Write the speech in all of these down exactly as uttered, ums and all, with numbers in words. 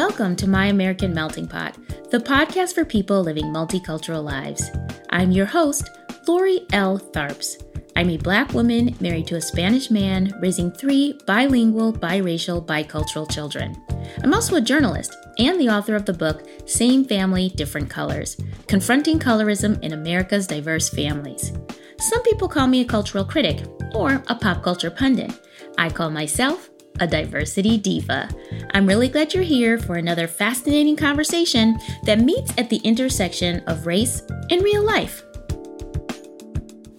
Welcome to My American Melting Pot, the podcast for people living multicultural lives. I'm your host, Lori L. Tharps. I'm a Black woman married to a Spanish man, raising three bilingual, biracial, bicultural children. I'm also a journalist and the author of the book, Same Family, Different Colors, Confronting Colorism in America's Diverse Families. Some people call me a cultural critic or a pop culture pundit. I call myself a diversity diva. I'm really glad you're here for another fascinating conversation that meets at the intersection of race and real life.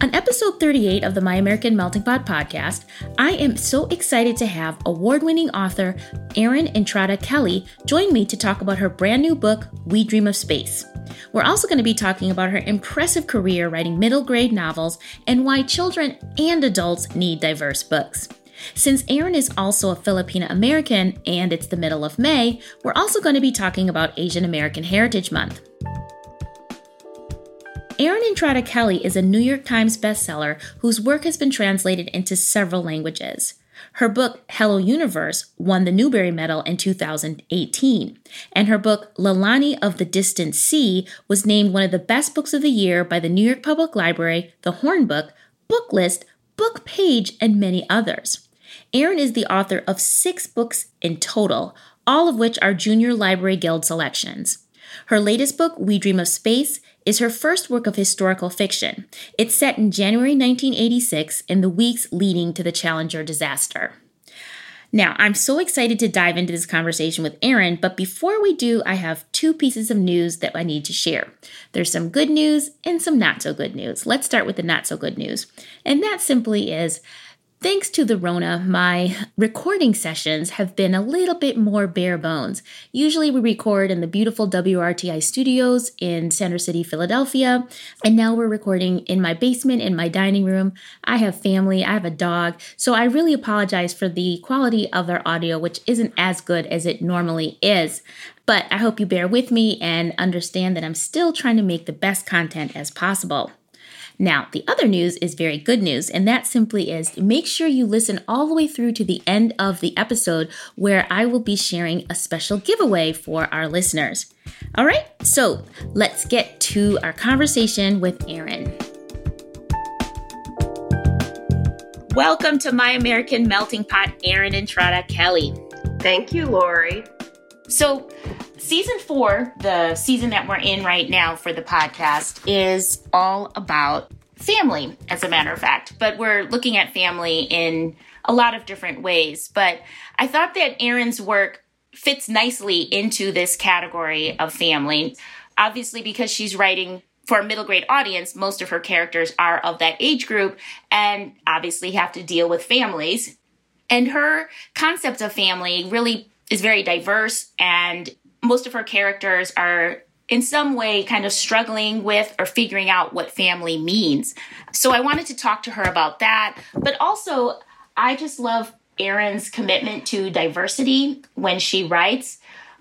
On episode thirty-eight of the My American Melting Pot podcast, I am so excited to have award-winning author Erin Entrada Kelly join me to talk about her brand new book, We Dream of Space. We're also going to be talking about her impressive career writing middle grade novels and why children and adults need diverse books. Since Erin is also a Filipina American and it's the middle of May, we're also going to be talking about Asian American Heritage Month. Erin Entrada Kelly is a New York Times bestseller whose work has been translated into several languages. Her book, Hello Universe, won the Newbery Medal in two thousand eighteen, and her book, Lalani of the Distant Sea, was named one of the best books of the year by the New York Public Library, The Horn Book, Booklist, BookPage, and many others. Erin is the author of six books in total, all of which are Junior Library Guild selections. Her latest book, We Dream of Space, is her first work of historical fiction. It's set in January nineteen eighty-six in the weeks leading to the Challenger disaster. Now, I'm so excited to dive into this conversation with Erin, but before we do, I have two pieces of news that I need to share. There's some good news and some not so good news. Let's start with the not so good news. And that simply is, thanks to the Rona, my recording sessions have been a little bit more bare bones. Usually we record in the beautiful W R T I studios in Center City, Philadelphia, and now we're recording in my basement, in my dining room. I have family, I have a dog, so I really apologize for the quality of our audio, which isn't as good as it normally is. But I hope you bear with me and understand that I'm still trying to make the best content as possible. Now, the other news is very good news, and that simply is make sure you listen all the way through to the end of the episode where I will be sharing a special giveaway for our listeners. All right, so let's get to our conversation with Erin. Welcome to My American Melting Pot, Erin Entrada Kelly. Thank you, Lori. So season four, the season that we're in right now for the podcast, is all about family, as a matter of fact. But we're looking at family in a lot of different ways. But I thought that Erin's work fits nicely into this category of family, obviously because she's writing for a middle grade audience. Most of her characters are of that age group and obviously have to deal with families. And her concept of family really is very diverse, and most of her characters are in some way kind of struggling with or figuring out what family means. So I wanted to talk to her about that. But also, I just love Erin's commitment to diversity when she writes.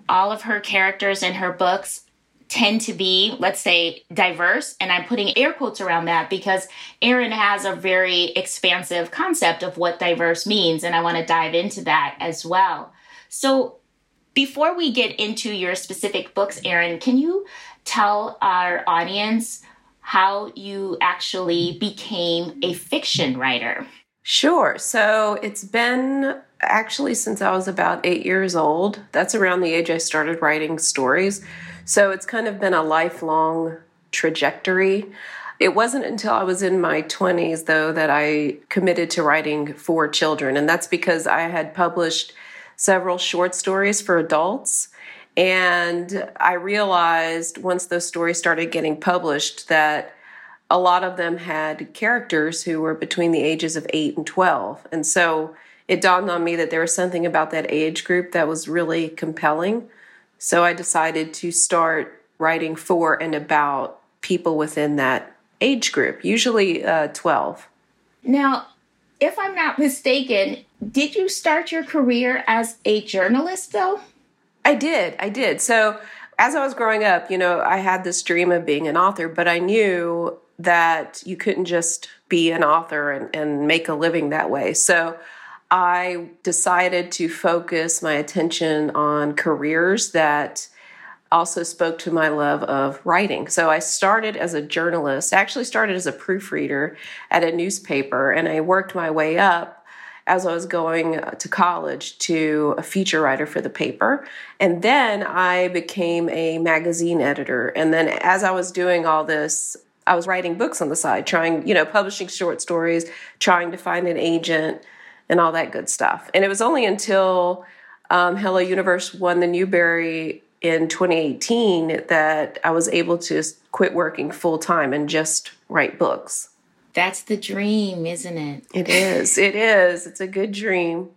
All of her characters in her books tend to be, let's say, diverse. And I'm putting air quotes around that because Erin has a very expansive concept of what diverse means. And I want to dive into that as well. So before we get into your specific books, Erin, can you tell our audience how you actually became a fiction writer? Sure. So it's been actually since I was about eight years old. That's around the age I started writing stories. So it's kind of been a lifelong trajectory. It wasn't until I was in my twenties, though, that I committed to writing for children. And that's because I had published several short stories for adults. And I realized once those stories started getting published that a lot of them had characters who were between the ages of eight and twelve. And so it dawned on me that there was something about that age group that was really compelling. So I decided to start writing for and about people within that age group, usually uh, twelve. Now, if I'm not mistaken, did you start your career as a journalist, though? I did. I did. So as I was growing up, you know, I had this dream of being an author, but I knew that you couldn't just be an author and, and make a living that way. So I decided to focus my attention on careers that also spoke to my love of writing. So I started as a journalist, I actually started as a proofreader at a newspaper, and I worked my way up as I was going to college to a feature writer for the paper. And then I became a magazine editor. And then as I was doing all this, I was writing books on the side, trying, you know, publishing short stories, trying to find an agent and all that good stuff. And it was only until um, Hello Universe won the Newbery in twenty eighteen that I was able to quit working full time and just write books. That's the dream, isn't it? It is. It is. It's a good dream.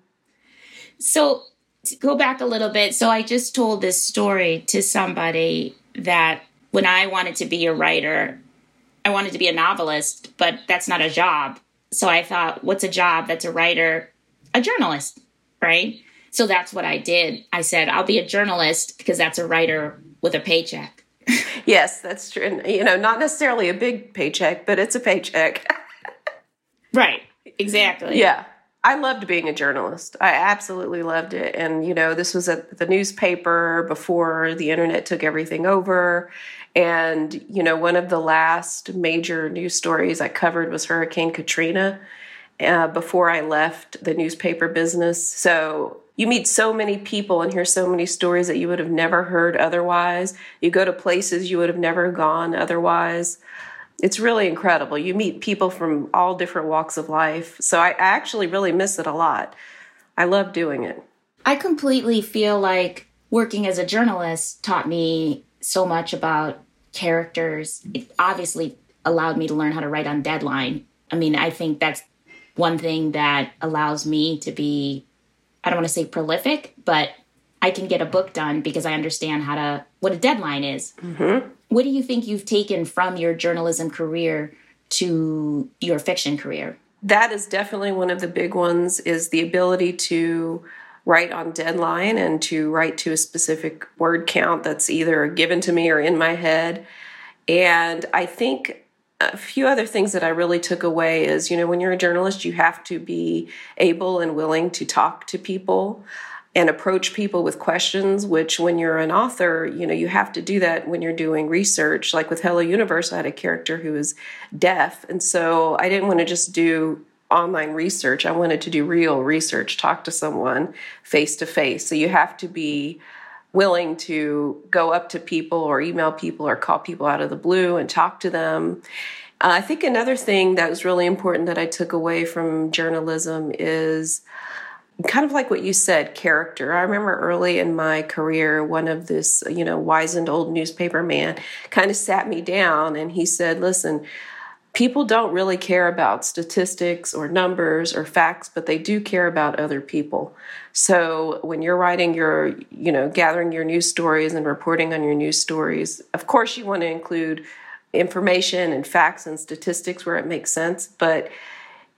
So to go back a little bit. So I just told this story to somebody that when I wanted to be a writer, I wanted to be a novelist, but that's not a job. So I thought, what's a job that's a writer? A journalist, right? So that's what I did. I said, I'll be a journalist because that's a writer with a paycheck. Yes, that's true. And, you know, not necessarily a big paycheck, but it's a paycheck. Right. Exactly. Yeah. I loved being a journalist. I absolutely loved it. And, you know, this was at the newspaper before the internet took everything over. And, you know, one of the last major news stories I covered was Hurricane Katrina uh, before I left the newspaper business. So you meet so many people and hear so many stories that you would have never heard otherwise. You go to places you would have never gone otherwise. It's really incredible. You meet people from all different walks of life. So I actually really miss it a lot. I love doing it. I completely feel like working as a journalist taught me so much about characters. It obviously allowed me to learn how to write on deadline. I mean, I think that's one thing that allows me to be, I don't want to say prolific, but I can get a book done because I understand how to, what a deadline is. Mm-hmm. What do you think you've taken from your journalism career to your fiction career? That is definitely one of the big ones, is the ability to write on deadline and to write to a specific word count that's either given to me or in my head. And I think a few other things that I really took away is, you know, when you're a journalist, you have to be able and willing to talk to people and approach people with questions, which when you're an author, you know, you have to do that when you're doing research. Like with Hello Universe, I had a character who was deaf. And so I didn't want to just do online research. I wanted to do real research, talk to someone face to face. So you have to be willing to go up to people or email people or call people out of the blue and talk to them. Uh, I think another thing that was really important that I took away from journalism is kind of like what you said, character. I remember early in my career, one of this, you know, wizened old newspaper man kind of sat me down and he said, listen, people don't really care about statistics or numbers or facts, but they do care about other people. So when you're writing your, you know, gathering your news stories and reporting on your news stories, of course you want to include information and facts and statistics where it makes sense. But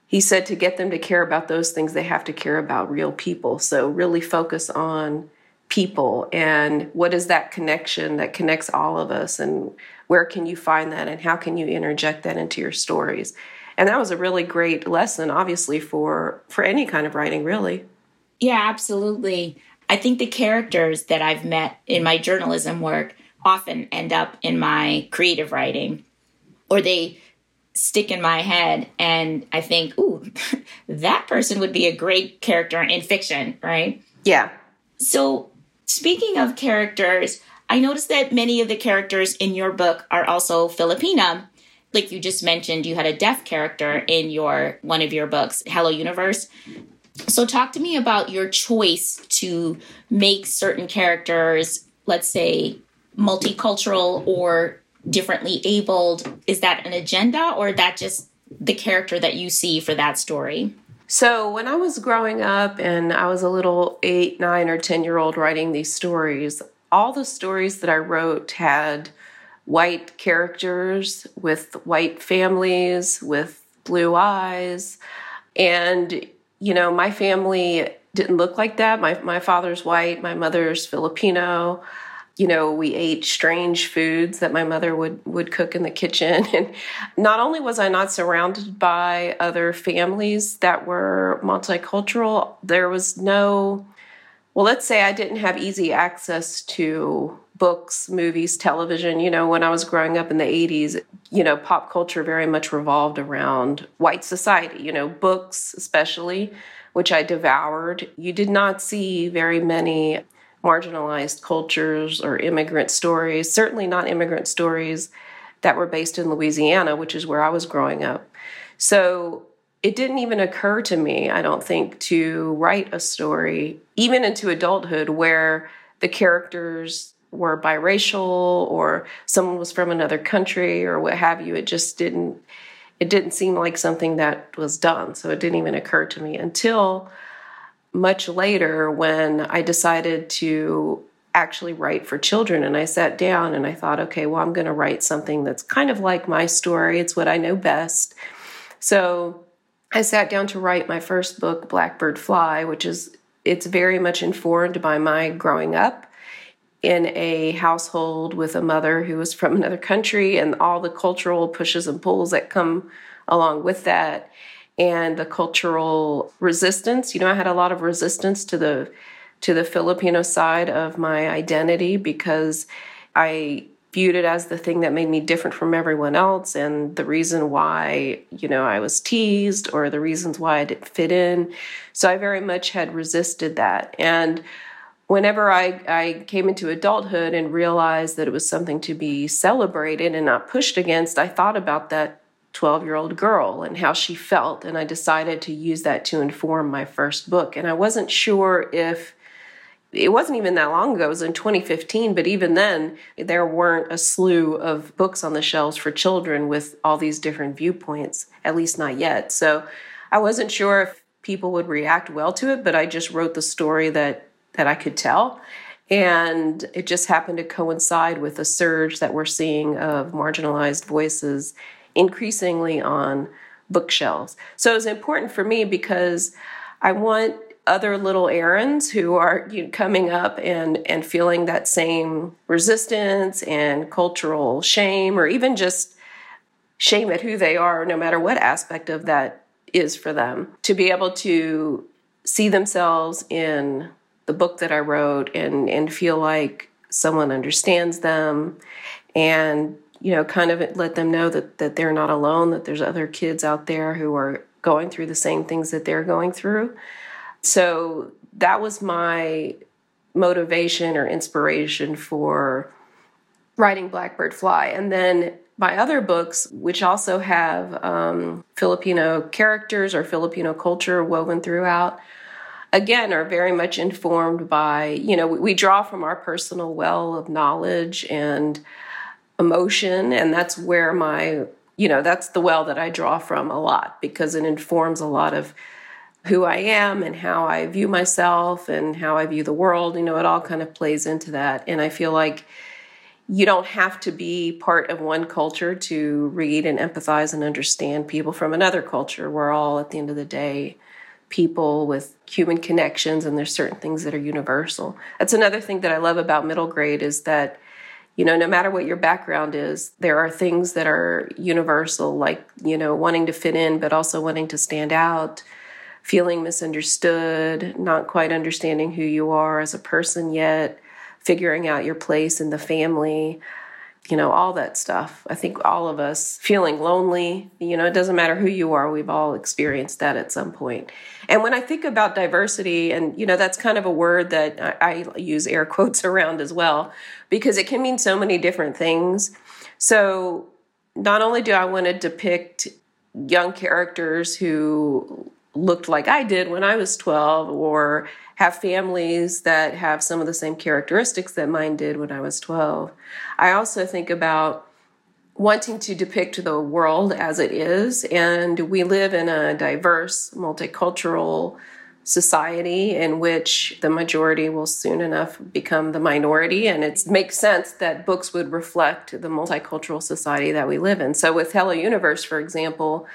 he said to get them to care about those things, they have to care about real people. So really focus on people and what is that connection that connects all of us, and where can you find that and how can you interject that into your stories? And that was a really great lesson, obviously, for, for any kind of writing, really. Yeah, absolutely. I think the characters that I've met in my journalism work often end up in my creative writing, or they stick in my head and I think, ooh, that person would be a great character in fiction, right? Yeah. So speaking of characters, I noticed that many of the characters in your book are also Filipina. Like you just mentioned, you had a deaf character in your one of your books, Hello Universe. So talk to me about your choice to make certain characters, let's say, multicultural or differently abled. Is that an agenda, or that just the character that you see for that story? So when I was growing up and I was a little eight, nine, or ten-year-old writing these stories, all the stories that I wrote had white characters with white families, with blue eyes. And, you know, my family didn't look like that. My my father's white, my mother's Filipino. you know, we ate strange foods that my mother would, would cook in the kitchen. And not only was I not surrounded by other families that were multicultural, there was no, well, let's say I didn't have easy access to books, movies, television. You know, when I was growing up in the eighties, you know, pop culture very much revolved around white society, you know, books especially, which I devoured. You did not see very many marginalized cultures or immigrant stories, certainly not immigrant stories that were based in Louisiana, which is where I was growing up. So it didn't even occur to me, I don't think, to write a story, even into adulthood, where the characters were biracial or someone was from another country or what have you. It just didn't, it didn't seem like something that was done. So it didn't even occur to me until much later when I decided to actually write for children. And I sat down and I thought, okay, well, I'm going to write something that's kind of like my story. It's what I know best. So I sat down to write my first book, Blackbird Fly, which is, it's very much informed by my growing up in a household with a mother who was from another country and all the cultural pushes and pulls that come along with that. And the cultural resistance, you know, I had a lot of resistance to the to the Filipino side of my identity because I viewed it as the thing that made me different from everyone else, and the reason why, you know, I was teased or the reasons why I didn't fit in. So I very much had resisted that. And whenever I, I came into adulthood and realized that it was something to be celebrated and not pushed against, I thought about that twelve-year-old girl and how she felt. And I decided to use that to inform my first book. And I wasn't sure if, it wasn't even that long ago, it was in twenty fifteen, but even then, there weren't a slew of books on the shelves for children with all these different viewpoints, at least not yet. So I wasn't sure if people would react well to it, but I just wrote the story that, that I could tell. And it just happened to coincide with a surge that we're seeing of marginalized voices increasingly on bookshelves. So it's important for me because I want other little Erins who are, you know, coming up and, and feeling that same resistance and cultural shame, or even just shame at who they are, no matter what aspect of that is for them, to be able to see themselves in the book that I wrote and, and feel like someone understands them and, you know, kind of let them know that, that they're not alone, that there's other kids out there who are going through the same things that they're going through. So that was my motivation or inspiration for writing Blackbird Fly. And then my other books, which also have um, Filipino characters or Filipino culture woven throughout, again, are very much informed by, you know, we, we draw from our personal well of knowledge and emotion, and that's where my, you know, that's the well that I draw from a lot because it informs a lot of who I am and how I view myself and how I view the world. You know, it all kind of plays into that. And I feel like you don't have to be part of one culture to read and empathize and understand people from another culture. We're all, at the end of the day, people with human connections, and there's certain things that are universal. That's another thing that I love about middle grade is that, you know, no matter what your background is, there are things that are universal, like, you know, wanting to fit in, but also wanting to stand out, feeling misunderstood, not quite understanding who you are as a person yet, figuring out your place in the family, you know, all that stuff. I think all of us feeling lonely, you know, it doesn't matter who you are, we've all experienced that at some point. And when I think about diversity, and, you know, that's kind of a word that I, I use air quotes around as well, because it can mean so many different things. So not only do I want to depict young characters who looked like I did when I was twelve, or have families that have some of the same characteristics that mine did when I was twelve, I also think about wanting to depict the world as it is. And we live in a diverse, multicultural society in which the majority will soon enough become the minority. And it makes sense that books would reflect the multicultural society that we live in. So with Hello Universe, for example,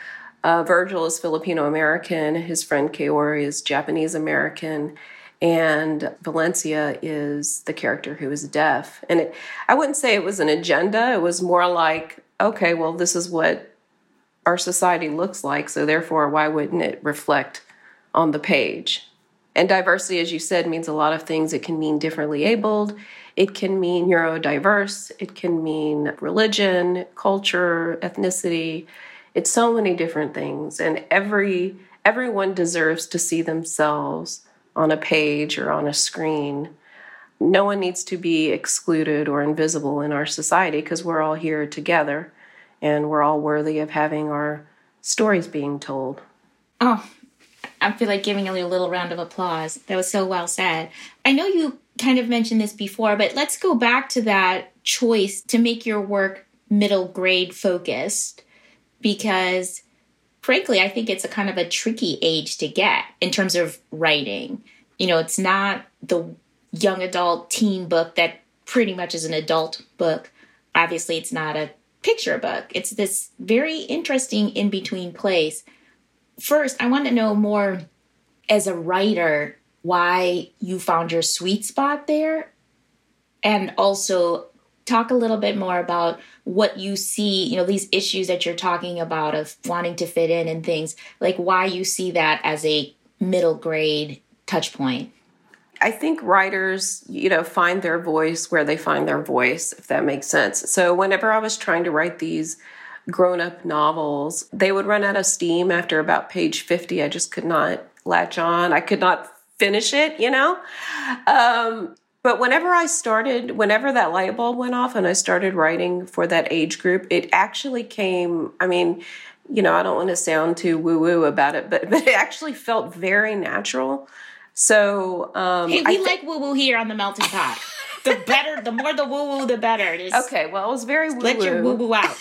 Uh, Virgil is Filipino-American, his friend Kaori is Japanese-American, And Valencia is the character who is deaf. And it, I wouldn't say it was an agenda. It was more like, okay, well, this is what our society looks like, so therefore, why wouldn't it reflect on the page? And diversity, as you said, means a lot of things. It can mean differently abled. It can mean neurodiverse. It can mean religion, culture, ethnicity. It's so many different things. And every everyone deserves to see themselves on a page or on a screen. No one needs to be excluded or invisible in our society because we're all here together and we're all worthy of having our stories being told. Oh, I feel like giving you a little round of applause. That was so well said. I know you kind of mentioned this before, but let's go back to that choice to make your work middle grade focused because frankly, I think it's a kind of a tricky age to get in terms of writing. You know, it's not the young adult teen book that pretty much is an adult book. Obviously, it's not a picture book. It's this very interesting in-between place. First, I want to know more as a writer, why you found your sweet spot there. And also talk a little bit more about what you see, you know, these issues that you're talking about of wanting to fit in and things, like why you see that as a middle grade touch point. I think writers, you know, find their voice where they find their voice, if that makes sense. So whenever I was trying to write these grown-up novels, they would run out of steam after about page fifty. I just could not latch on. I could not finish it, you know? Um, but whenever I started, whenever that light bulb went off and I started writing for that age group, it actually came, I mean, you know, I don't want to sound too woo-woo about it, but, but it actually felt very natural. So, um, hey, we th- like woo-woo here on the Melting Pot. The better, the more the woo-woo, the better. Just okay, well, it was very woo-woo. Let your woo-woo out.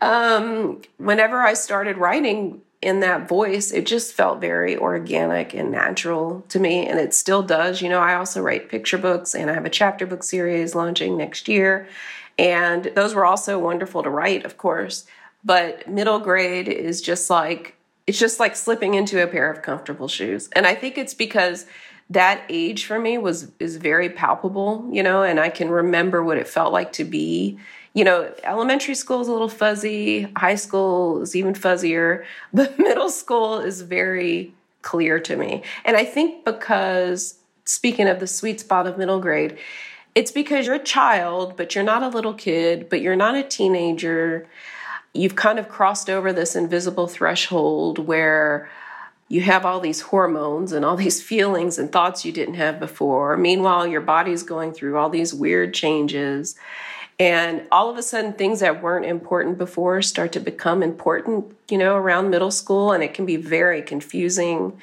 Um, whenever I started writing in that voice, it just felt very organic and natural to me. And it still does. You know, I also write picture books and I have a chapter book series launching next year. And those were also wonderful to write, of course. But middle grade is just like, it's just like slipping into a pair of comfortable shoes. And I think it's because that age for me was, is very palpable, you know, and I can remember what it felt like to be. You know, elementary school is a little fuzzy. High school is even fuzzier. But middle school is very clear to me. And I think because, speaking of the sweet spot of middle grade, it's because you're a child, but you're not a little kid, but you're not a teenager. You've kind of crossed over this invisible threshold where you have all these hormones and all these feelings and thoughts you didn't have before. Meanwhile, your body's going through all these weird changes. And all of a sudden, things that weren't important before start to become important, you know, around middle school, and it can be very confusing.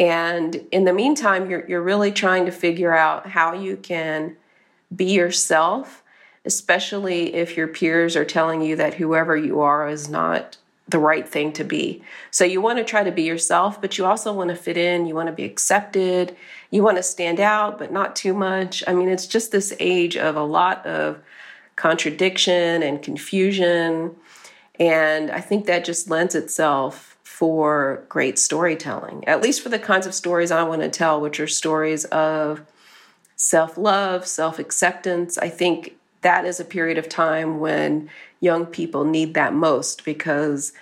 And in the meantime, you're you're really trying to figure out how you can be yourself, especially if your peers are telling you that whoever you are is not the right thing to be. So you want to try to be yourself, but you also want to fit in. You want to be accepted. You want to stand out, but not too much. I mean, it's just this age of a lot of contradiction and confusion. And I think that just lends itself for great storytelling, at least for the kinds of stories I want to tell, which are stories of self-love, self-acceptance. I think that is a period of time when young people need that most because,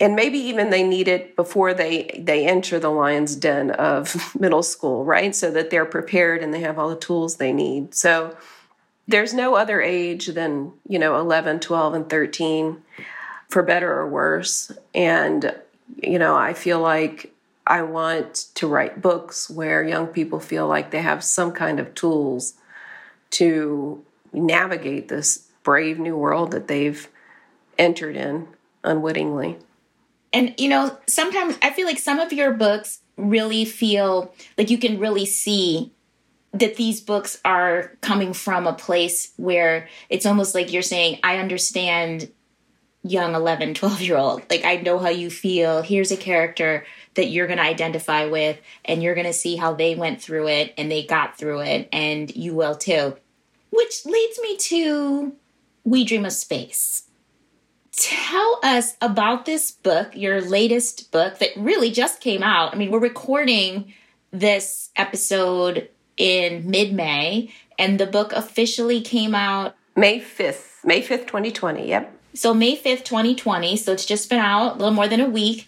and maybe even they need it before they, they enter the lion's den of middle school, right? So that they're prepared and they have all the tools they need. So there's no other age than, you know, eleven, twelve, and thirteen, for better or worse. And, you know, I feel like I want to write books where young people feel like they have some kind of tools to navigate this brave new world that they've entered in unwittingly. And, you know, sometimes I feel like some of your books really feel like you can really see that these books are coming from a place where it's almost like you're saying, I understand young eleven, twelve-year-old. Like, I know how you feel. Here's a character that you're going to identify with, and you're going to see how they went through it, and they got through it, and you will too. Which leads me to We Dream of Space. Tell us about this book, your latest book that really just came out. I mean, we're recording this episode in mid-May, and the book officially came out May fifth. May fifth, twenty twenty, yep. So May fifth, twenty twenty, so it's just been out a little more than a week.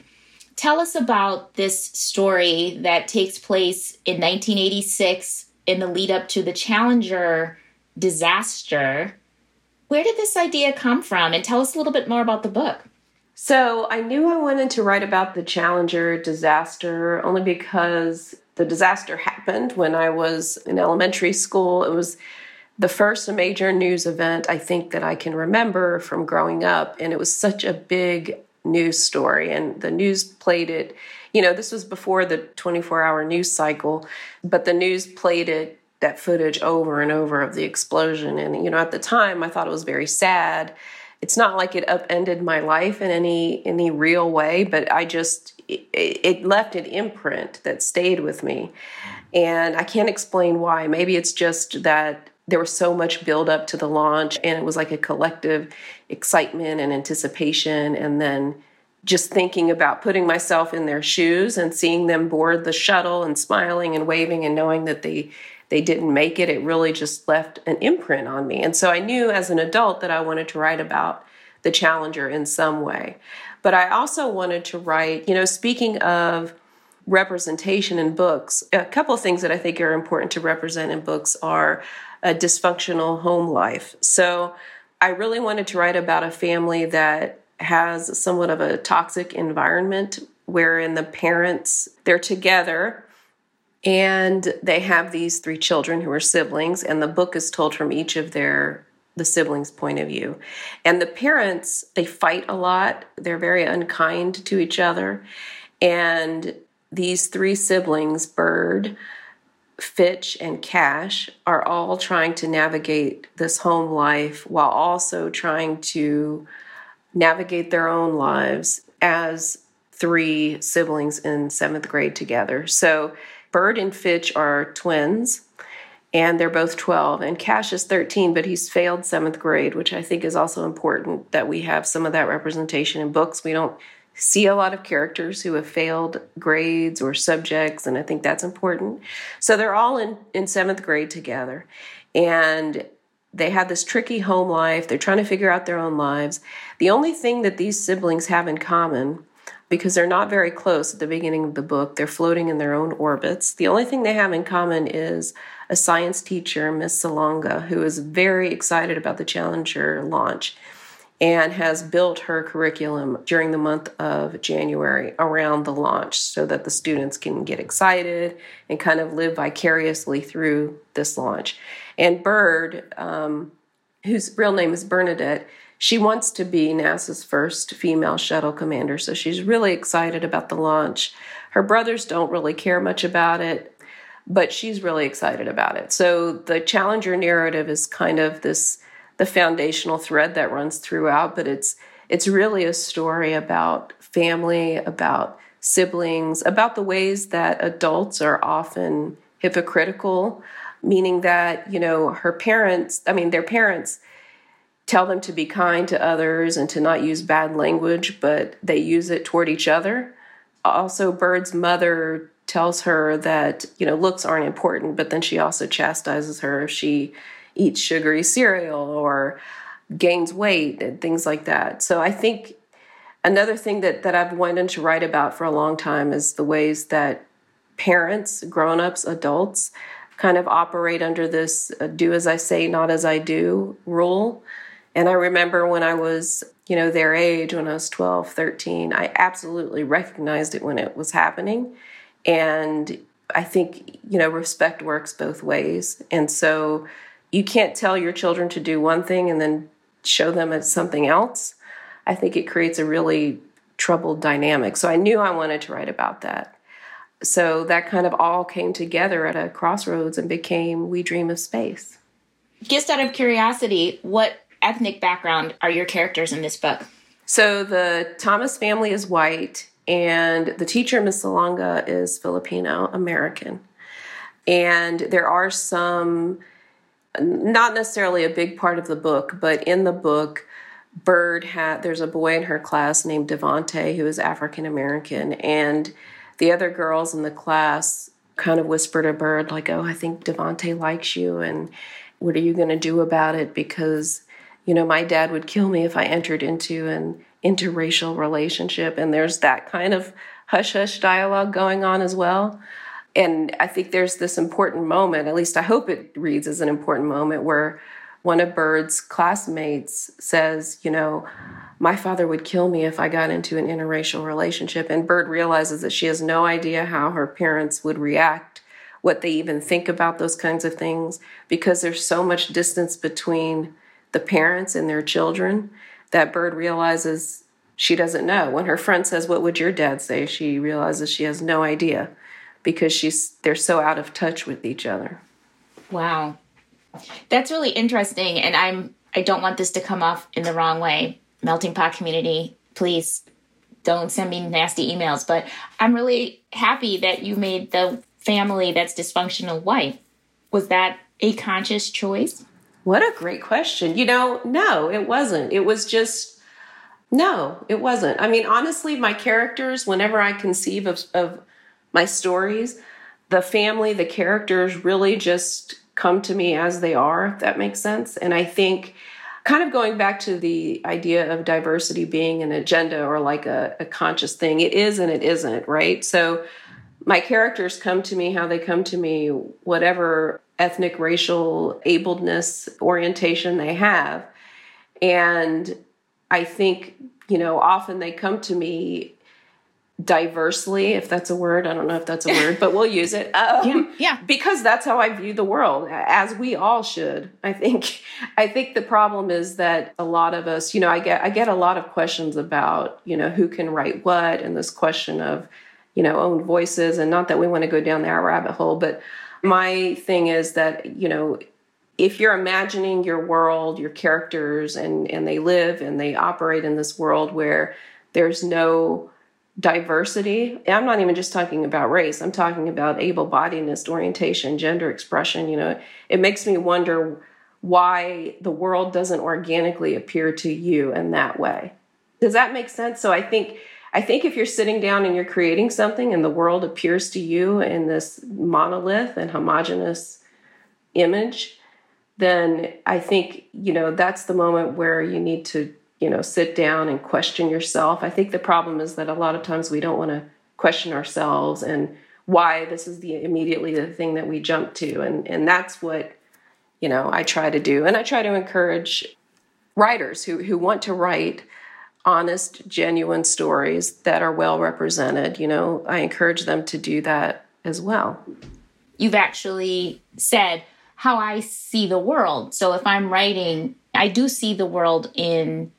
Tell us about this story that takes place in nineteen eighty-six in the lead up to the Challenger disaster. Where did this idea come from? And tell us a little bit more about the book. So I knew I wanted to write about the Challenger disaster only because the disaster happened when I was in elementary school. It was the first major news event I think that I can remember from growing up. And it was such a big news story, and the news played it, you know, this was before the twenty-four hour news cycle, but the news played it, that footage over and over of the explosion. And, you know, at the time I thought it was very sad. It's not like it upended my life in any, any real way, but I just, it, it left an imprint that stayed with me. And I can't explain why. Maybe it's just that there was so much buildup to the launch, and it was like a collective excitement and anticipation. And then just thinking about putting myself in their shoes and seeing them board the shuttle and smiling and waving and knowing that they, they didn't make it, it really just left an imprint on me. And so I knew as an adult that I wanted to write about the Challenger in some way. But I also wanted to write, you know, speaking of representation in books, a couple of things that I think are important to represent in books are a dysfunctional home life. So I really wanted to write about a family that has somewhat of a toxic environment wherein the parents, they're together and they have these three children who are siblings, and the book is told from each of their the siblings' point of view. And the parents, they fight a lot. They're very unkind to each other. And these three siblings, Bird, Fitch, and Cash, are all trying to navigate this home life while also trying to navigate their own lives as three siblings in seventh grade together. So Bird and Fitch are twins, and they're both twelve. And Cash is thirteen, but he's failed seventh grade, which I think is also important that we have some of that representation in books. We don't see a lot of characters who have failed grades or subjects, and I think that's important. So they're all in, in seventh grade together, and they have this tricky home life. They're trying to figure out their own lives. The only thing that these siblings have in common, because they're not very close at the beginning of the book, they're floating in their own orbits. The only thing they have in common is a science teacher, Miss Salonga, who is very excited about the Challenger launch and has built her curriculum during the month of January around the launch so that the students can get excited and kind of live vicariously through this launch. And Bird, um, whose real name is Bernadette, she wants to be NASA's first female shuttle commander, so she's really excited about the launch. Her brothers don't really care much about it, but she's really excited about it. So the Challenger narrative is kind of this the foundational thread that runs throughout, but it's it's really a story about family, about siblings, about the ways that adults are often hypocritical, meaning that, you know, her parents, I mean, their parents tell them to be kind to others and to not use bad language, but they use it toward each other. Also, Bird's mother tells her that, you know, looks aren't important, but then she also chastises her if she eats sugary cereal or gains weight and things like that. So I think another thing that, that I've wanted to write about for a long time is the ways that parents, grown-ups, adults kind of operate under this uh, do as I say, not as I do rule. And I remember when I was, you know, their age, when I was twelve, thirteen, I absolutely recognized it when it was happening. And I think, you know, respect works both ways. And so you can't tell your children to do one thing and then show them something else. I think it creates a really troubled dynamic. So I knew I wanted to write about that. So that kind of all came together at a crossroads and became We Dream of Space. Just out of curiosity, what ethnic background are your characters in this book? So the Thomas family is white, and the teacher, Miss Salonga, is Filipino-American. And there are some, not necessarily a big part of the book, but in the book, Bird had, there's a boy in her class named Devante who is African American, and the other girls in the class kind of whisper to Bird, like, oh, I think Devante likes you, and what are you going to do about it? Because, you know, my dad would kill me if I entered into an interracial relationship. And there's that kind of hush-hush dialogue going on as well. And I think there's this important moment, at least I hope it reads as an important moment, where one of Bird's classmates says, you know, my father would kill me if I got into an interracial relationship. And Bird realizes that she has no idea how her parents would react, what they even think about those kinds of things, because there's so much distance between the parents and their children that Bird realizes she doesn't know. When her friend says, what would your dad say? She realizes she has no idea because she's they're so out of touch with each other. Wow. That's really interesting. And I'm, I don't want this to come off in the wrong way. Melting Pot community, please don't send me nasty emails. But I'm really happy that you made the family that's dysfunctional wife. Was that a conscious choice? What a great question. You know, no, it wasn't. It was just, no, it wasn't. I mean, honestly, my characters, whenever I conceive of, of my stories, the family, the characters really just come to me as they are, if that makes sense. And I think kind of going back to the idea of diversity being an agenda or like a, a conscious thing, it is and it isn't, right? So my characters come to me how they come to me, whatever ethnic, racial, ableness orientation they have. And I think, you know, often they come to me diversely, if that's a word. I don't know if that's a word, but we'll use it. Um, yeah, yeah. Because that's how I view the world, as we all should. I think I think the problem is that a lot of us, you know, I get I get a lot of questions about, you know, who can write what, and this question of, you know, own voices, and not that we want to go down that rabbit hole, but my thing is that, you know, if you're imagining your world, your characters, and and they live and they operate in this world where there's no diversity. I'm not even just talking about race. I'm talking about able-bodiedness, orientation, gender expression. You know, it makes me wonder why the world doesn't organically appear to you in that way. Does that make sense? So I think I think if you're sitting down and you're creating something and the world appears to you in this monolith and homogeneous image, then I think, you know, that's the moment where you need to, you know, sit down and question yourself. I think the problem is that a lot of times we don't want to question ourselves and why this is the immediately the thing that we jump to. And, and that's what, you know, I try to do. And I try to encourage writers who, who want to write honest, genuine stories that are well represented. You know, I encourage them to do that as well. You've actually said how I see the world. So if I'm writing, I do see the world in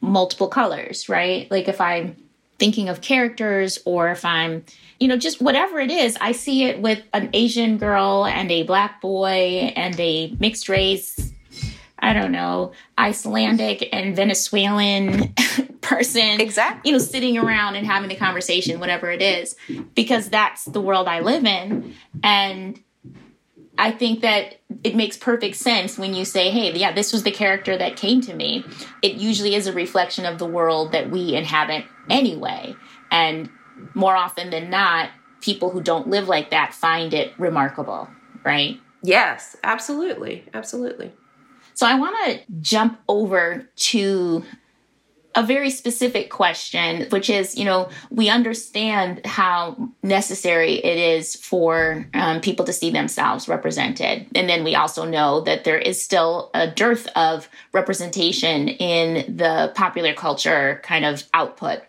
multiple colors, right? Like if I'm thinking of characters, or if I'm, you know, just whatever it is, I see it with an Asian girl and a black boy and a mixed race, I don't know, Icelandic and Venezuelan person, exactly, you know, sitting around and having the conversation, whatever it is, because that's the world I live in. And I think that it makes perfect sense when you say, hey, yeah, this was the character that came to me. It usually is a reflection of the world that we inhabit anyway. And more often than not, people who don't live like that find it remarkable, right? Yes, absolutely. Absolutely. So I want to jump over to a very specific question, which is, you know, we understand how necessary it is for um, people to see themselves represented. And then we also know that there is still a dearth of representation in the popular culture kind of output.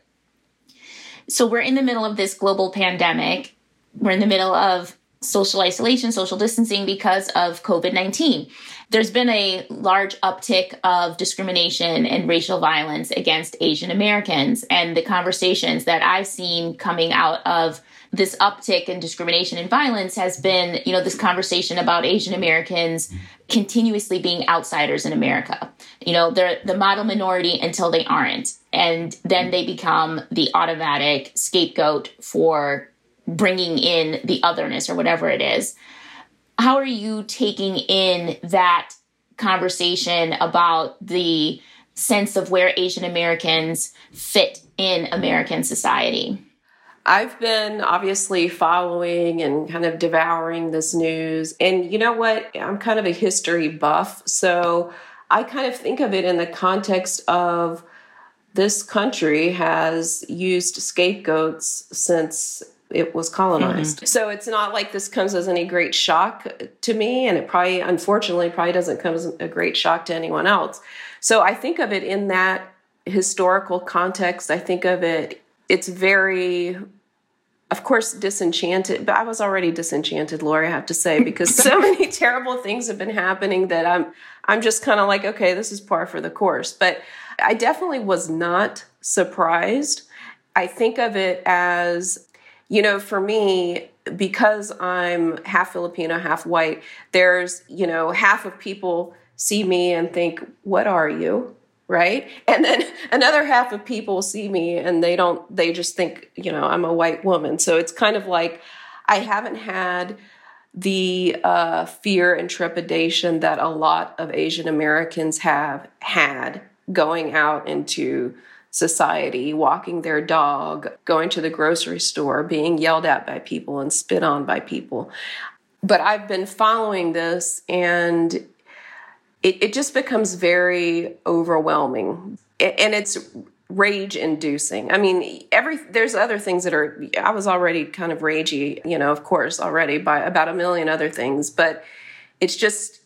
So we're in the middle of this global pandemic. We're in the middle of social isolation, social distancing because of COVID nineteen. There's been a large uptick of discrimination and racial violence against Asian Americans. And the conversations that I've seen coming out of this uptick in discrimination and violence has been, you know, this conversation about Asian Americans continuously being outsiders in America. You know, they're the model minority until they aren't. And then they become the automatic scapegoat for bringing in the otherness or whatever it is. How are you taking in that conversation about the sense of where Asian Americans fit in American society? I've been obviously following and kind of devouring this news. And you know what? I'm kind of a history buff. So I kind of think of it in the context of this country has used scapegoats since it was colonized. Mm-hmm. So it's not like this comes as any great shock to me. And it probably, unfortunately, probably doesn't come as a great shock to anyone else. So I think of it in that historical context. I think of it, it's very, of course, disenchanted, but I was already disenchanted, Lori, I have to say, because so many terrible things have been happening that I'm, I'm just kind of like, okay, this is par for the course. But I definitely was not surprised. I think of it as, you know, for me, because I'm half Filipino, half white, there's, you know, half of people see me and think, what are you? Right? And then another half of people see me and they don't, they just think, you know, I'm a white woman. So it's kind of like, I haven't had the uh, fear and trepidation that a lot of Asian Americans have had going out into society, walking their dog, going to the grocery store, being yelled at by people and spit on by people. But I've been following this, and it, it just becomes very overwhelming. And it's rage-inducing. I mean, every there's other things that are, I was already kind of ragey, you know, of course, already by about a million other things. But it's just,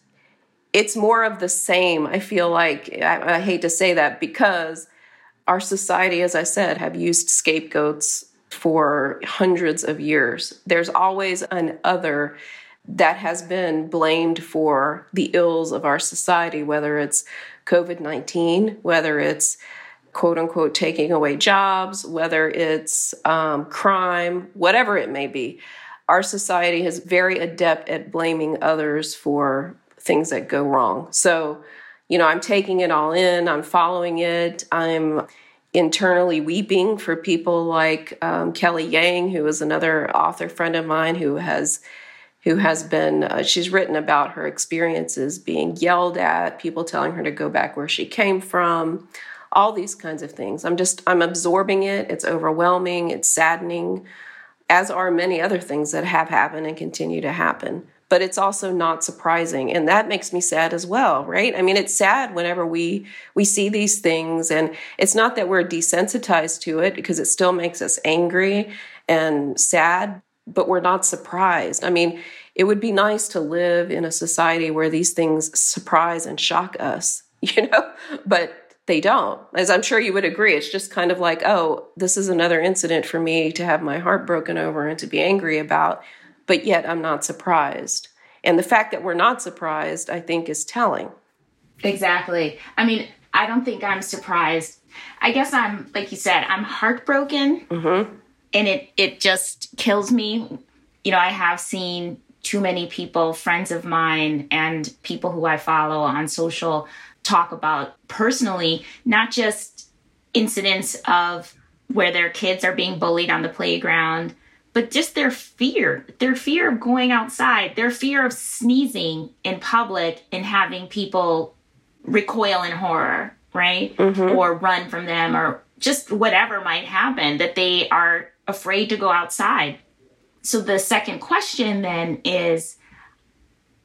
it's more of the same. I feel like, I, I hate to say that, because our society, as I said, have used scapegoats for hundreds of years. There's always an other that has been blamed for the ills of our society, whether it's COVID nineteen, whether it's quote-unquote taking away jobs, whether it's um, crime, whatever it may be. Our society is very adept at blaming others for things that go wrong. So, you know, I'm taking it all in. I'm following it. I'm internally weeping for people like um, Kelly Yang, who is another author friend of mine who has who has been, uh, she's written about her experiences being yelled at, people telling her to go back where she came from, all these kinds of things. I'm just, I'm absorbing it. It's overwhelming. It's saddening, as are many other things that have happened and continue to happen. But it's also not surprising. And that makes me sad as well, right? I mean, it's sad whenever we we see these things. And it's not that we're desensitized to it, because it still makes us angry and sad, but we're not surprised. I mean, it would be nice to live in a society where these things surprise and shock us, you know, but they don't. As I'm sure you would agree, it's just kind of like, oh, this is another incident for me to have my heart broken over and to be angry about. But yet I'm not surprised. And the fact that we're not surprised, I think, is telling. Exactly. I mean, I don't think I'm surprised. I guess I'm, like you said, I'm heartbroken. Mm-hmm. And it, it just kills me. You know, I have seen too many people, friends of mine and people who I follow on social, talk about personally, not just incidents of where their kids are being bullied on the playground, but just their fear, their fear of going outside, their fear of sneezing in public and having people recoil in horror, right? Mm-hmm. Or run from them, or just whatever might happen, that they are afraid to go outside. So the second question then is,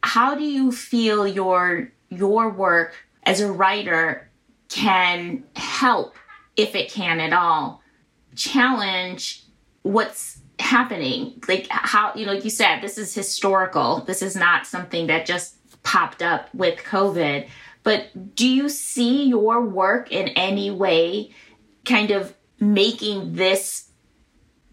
how do you feel your your work as a writer can help, if it can at all, challenge what's happening? Like, how, you know, like you said, this is historical. This is not something that just popped up with COVID. But do you see your work in any way kind of making this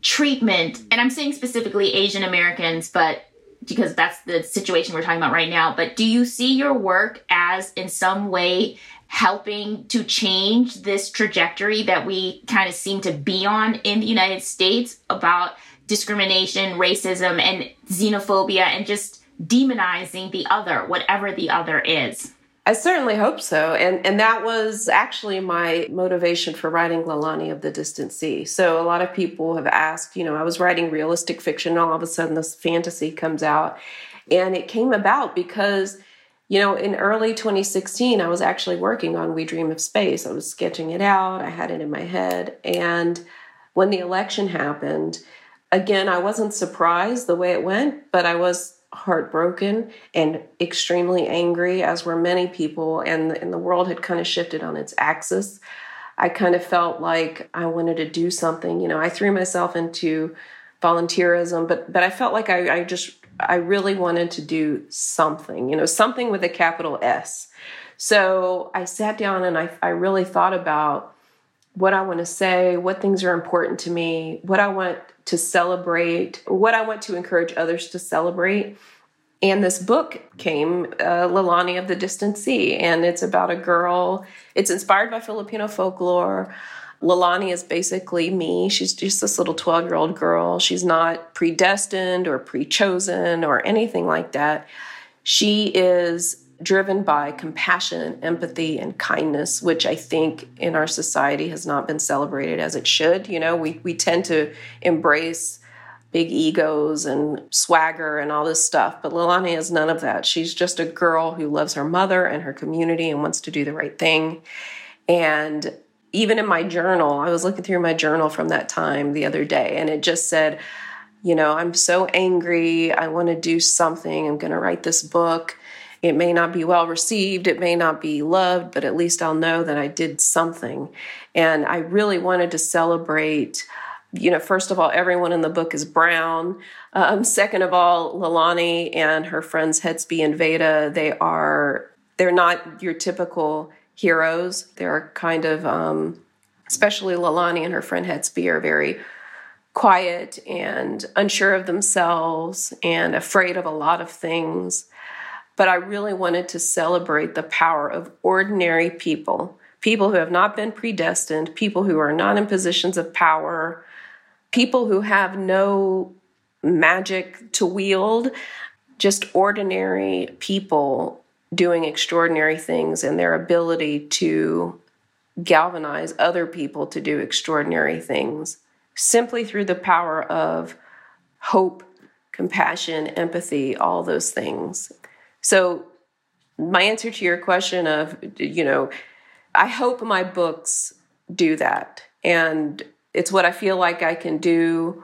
treatment? And I'm saying specifically Asian Americans, but because that's the situation we're talking about right now. But do you see your work as in some way helping to change this trajectory that we kind of seem to be on in the United States about discrimination, racism, and xenophobia, and just demonizing the other, whatever the other is? I certainly hope so. And and that was actually my motivation for writing Lalani of the Distant Sea. So a lot of people have asked, you know, I was writing realistic fiction, and all of a sudden this fantasy comes out. And it came about because, you know, in early twenty sixteen, I was actually working on We Dream of Space. I was sketching it out. I had it in my head. And when the election happened. Again, I wasn't surprised the way it went, but I was heartbroken and extremely angry, as were many people, and, and the world had kind of shifted on its axis. I kind of felt like I wanted to do something. You know, I threw myself into volunteerism, but but I felt like I, I just, I really wanted to do something, you know, something with a capital S. So I sat down and I, I really thought about what I want to say, what things are important to me, what I want to celebrate, what I want to encourage others to celebrate. And this book came, uh, Lalani of the Distant Sea, and it's about a girl. It's inspired by Filipino folklore. Lalani is basically me. She's just this little twelve-year-old girl. She's not predestined or pre-chosen or anything like that. She is driven by compassion, empathy, and kindness, which I think in our society has not been celebrated as it should. You know, we, we tend to embrace big egos and swagger and all this stuff, but Lalani is none of that. She's just a girl who loves her mother and her community and wants to do the right thing. And even in my journal, I was looking through my journal from that time the other day, and it just said, you know, I'm so angry. I want to do something. I'm going to write this book. It may not be well received, it may not be loved, but at least I'll know that I did something. And I really wanted to celebrate, you know, first of all, everyone in the book is brown. Um, second of all, Lalani and her friends Hetsby and Veda, they are, they're not your typical heroes. They're kind of, um, especially Lalani and her friend Hetsby are very quiet and unsure of themselves and afraid of a lot of things. But I really wanted to celebrate the power of ordinary people, people who have not been predestined, people who are not in positions of power, people who have no magic to wield, just ordinary people doing extraordinary things and their ability to galvanize other people to do extraordinary things simply through the power of hope, compassion, empathy, all those things. So my answer to your question of, you know, I hope my books do that. And it's what I feel like I can do.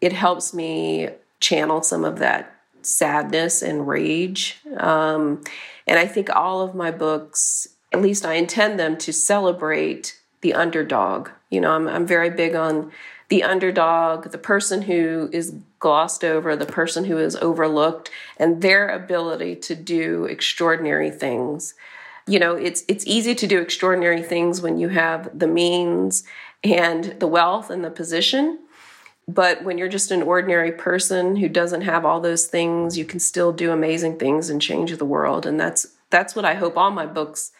It helps me channel some of that sadness and rage. Um, and I think all of my books, at least I intend them to celebrate the underdog. You know, I'm, I'm very big on the underdog, the person who is glossed over, the person who is overlooked, and their ability to do extraordinary things. You know, it's it's easy to do extraordinary things when you have the means and the wealth and the position. But when you're just an ordinary person who doesn't have all those things, you can still do amazing things and change the world. And that's that's what I hope all my books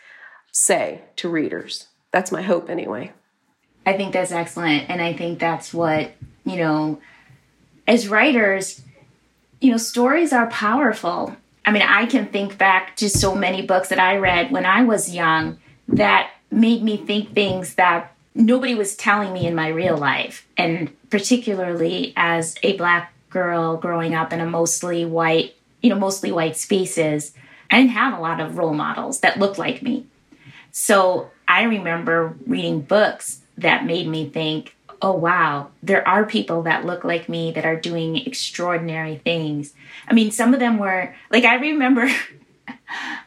say to readers. That's my hope anyway. I think that's excellent. And I think that's what, you know, as writers, you know, stories are powerful. I mean, I can think back to so many books that I read when I was young that made me think things that nobody was telling me in my real life. And particularly as a Black girl growing up in a mostly white, you know, mostly white spaces, I didn't have a lot of role models that looked like me. So I remember reading books that made me think, oh, wow, there are people that look like me that are doing extraordinary things. I mean, some of them were, like, I remember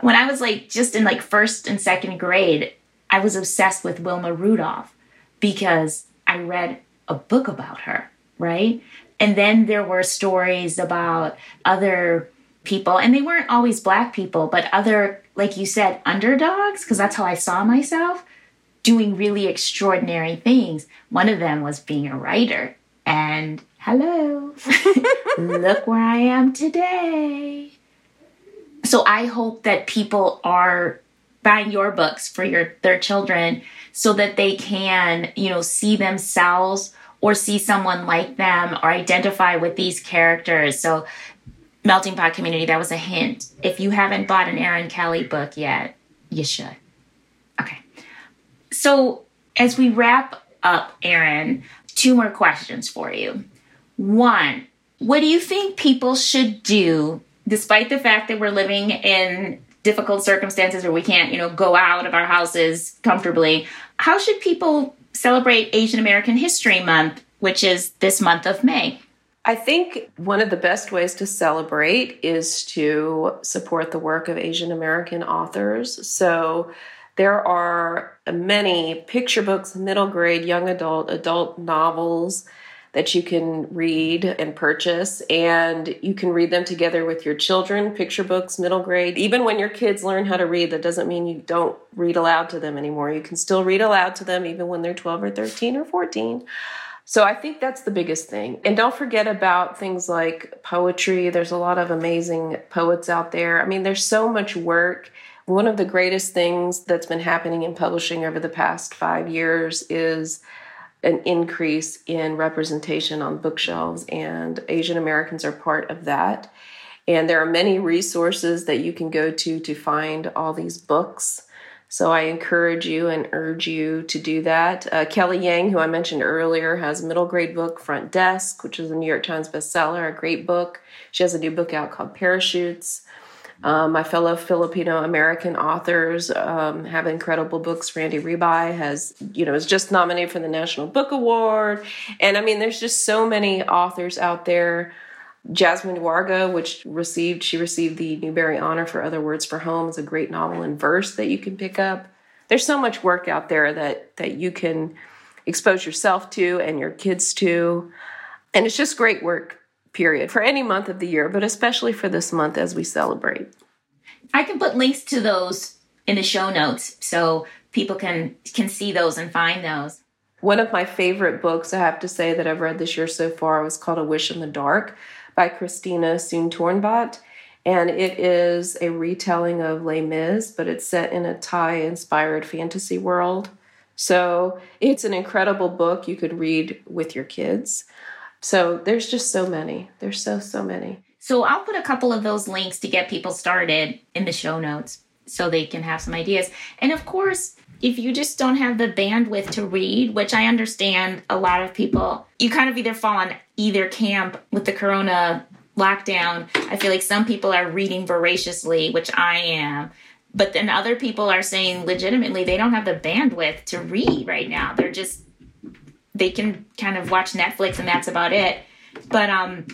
when I was, like, just in, like, first and second grade, I was obsessed with Wilma Rudolph because I read a book about her, right? And then there were stories about other people, and they weren't always Black people, but other, like you said, underdogs, because that's how I saw myself, doing really extraordinary things. One of them was being a writer. And hello, look where I am today. So I hope that people are buying your books for your their children so that they can, you know, see themselves or see someone like them or identify with these characters. So Melting Pot Community, that was a hint. If you haven't bought an Erin Kelly book yet, you should. Okay. So as we wrap up, Erin, two more questions for you. One, what do you think people should do, despite the fact that we're living in difficult circumstances where we can't, you know, go out of our houses comfortably? How should people celebrate Asian American History Month, which is this month of May? I think one of the best ways to celebrate is to support the work of Asian American authors. So there are many picture books, middle grade, young adult, adult novels that you can read and purchase, and you can read them together with your children, picture books, middle grade. Even when your kids learn how to read, that doesn't mean you don't read aloud to them anymore. You can still read aloud to them even when they're twelve or thirteen or fourteen. So I think that's the biggest thing. And don't forget about things like poetry. There's a lot of amazing poets out there. I mean, there's so much work. One of the greatest things that's been happening in publishing over the past five years is an increase in representation on bookshelves, and Asian Americans are part of that. And there are many resources that you can go to to find all these books. So I encourage you and urge you to do that. Uh, Kelly Yang, who I mentioned earlier, has a middle grade book, Front Desk, which is a New York Times bestseller, a great book. She has a new book out called Parachutes. Um, my fellow Filipino-American authors um, have incredible books. Randy Ribay has, you know, is just nominated for the National Book Award. And I mean, there's just so many authors out there. Jasmine Warga, which received, she received the Newbery Honor for Other Words for Home, is a great novel in verse that you can pick up. There's so much work out there that that you can expose yourself to and your kids to. And it's just great work. Period, for any month of the year, but especially for this month as we celebrate. I can put links to those in the show notes so people can, can see those and find those. One of my favorite books, I have to say, that I've read this year so far was called A Wish in the Dark by Christina Soontornvat. And it is a retelling of Les Mis, but it's set in a Thai-inspired fantasy world. So it's an incredible book you could read with your kids. So there's just so many. There's so, so many. So I'll put a couple of those links to get people started in the show notes so they can have some ideas. And of course, if you just don't have the bandwidth to read, which I understand a lot of people, you kind of either fall on either camp with the corona lockdown. I feel like some people are reading voraciously, which I am. But then other people are saying legitimately they don't have the bandwidth to read right now. They're just... they can kind of watch Netflix and that's about it. But um,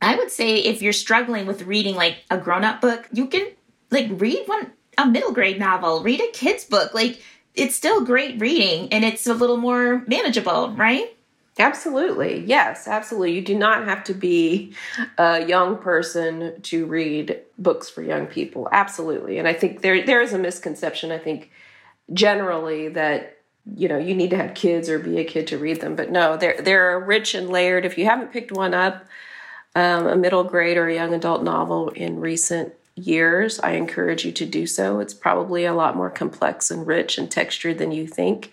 I would say if you're struggling with reading like a grown-up book, you can like read one a middle grade novel, read a kid's book. Like it's still great reading and it's a little more manageable, right? Absolutely. Yes, absolutely. You do not have to be a young person to read books for young people. Absolutely. And I think there there is a misconception, I think, generally that you know, you need to have kids or be a kid to read them. But no, they're, they're rich and layered. If you haven't picked one up, um, a middle grade or a young adult novel in recent years, I encourage you to do so. It's probably a lot more complex and rich and textured than you think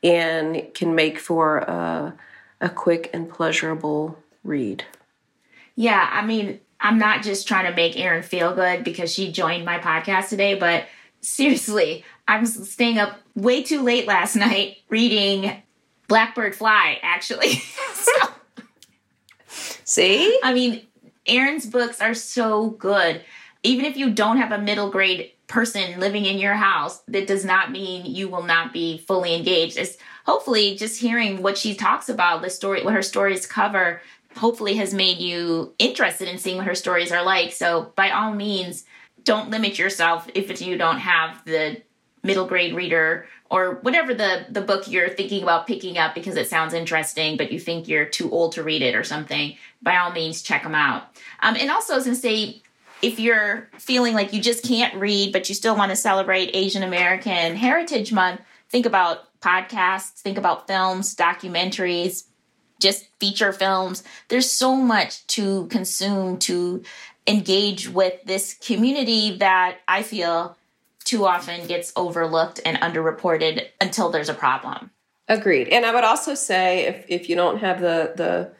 and can make for a, a quick and pleasurable read. Yeah, I mean, I'm not just trying to make Erin feel good because she joined my podcast today, but seriously, I was staying up way too late last night reading Blackbird Fly, actually. so, See? I mean, Erin's books are so good. Even if you don't have a middle grade person living in your house, that does not mean you will not be fully engaged. It's hopefully just hearing what she talks about, the story, what her stories cover, hopefully has made you interested in seeing what her stories are like. So by all means, don't limit yourself if you don't have the middle grade reader or whatever the, the book you're thinking about picking up because it sounds interesting, but you think you're too old to read it or something. By all means, check them out. Um, and also, I was going to say, if you're feeling like you just can't read, but you still want to celebrate Asian American Heritage Month, think about podcasts, think about films, documentaries, just feature films. There's so much to consume, to engage with this community that I feel too often gets overlooked and underreported until there's a problem. Agreed. And I would also say if, if you don't have the, the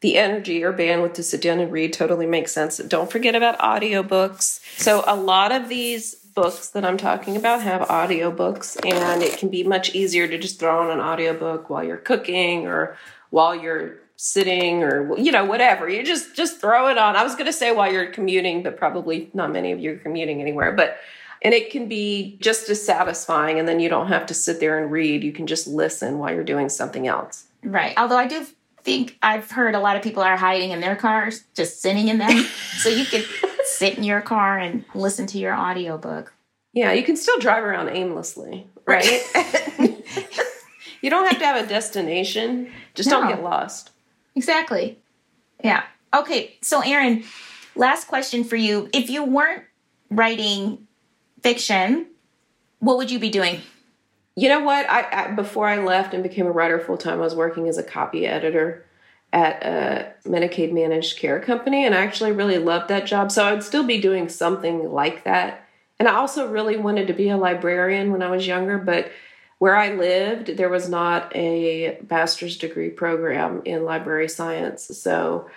the energy or bandwidth to sit down and read, totally makes sense. Don't forget about audiobooks. So a lot of these books that I'm talking about have audiobooks, and it can be much easier to just throw on an audiobook while you're cooking or while you're sitting or, you know, whatever. You just, just throw it on. I was going to say while you're commuting, but probably not many of you are commuting anywhere. But And it can be just as satisfying, and then you don't have to sit there and read. You can just listen while you're doing something else. Right. Although I do think I've heard a lot of people are hiding in their cars, just sitting in them. So you can sit in your car and listen to your audiobook. Yeah, you can still drive around aimlessly, right? You don't have to have a destination. Just no. Don't get lost. Exactly. Yeah. Okay, so Erin, last question for you. If you weren't writing fiction, what would you be doing? You know what? I, I before I left and became a writer full-time, I was working as a copy editor at a Medicaid managed care company, and I actually really loved that job. So I would still be doing something like that. And I also really wanted to be a librarian when I was younger, but where I lived, there was not a master's degree program in library science. So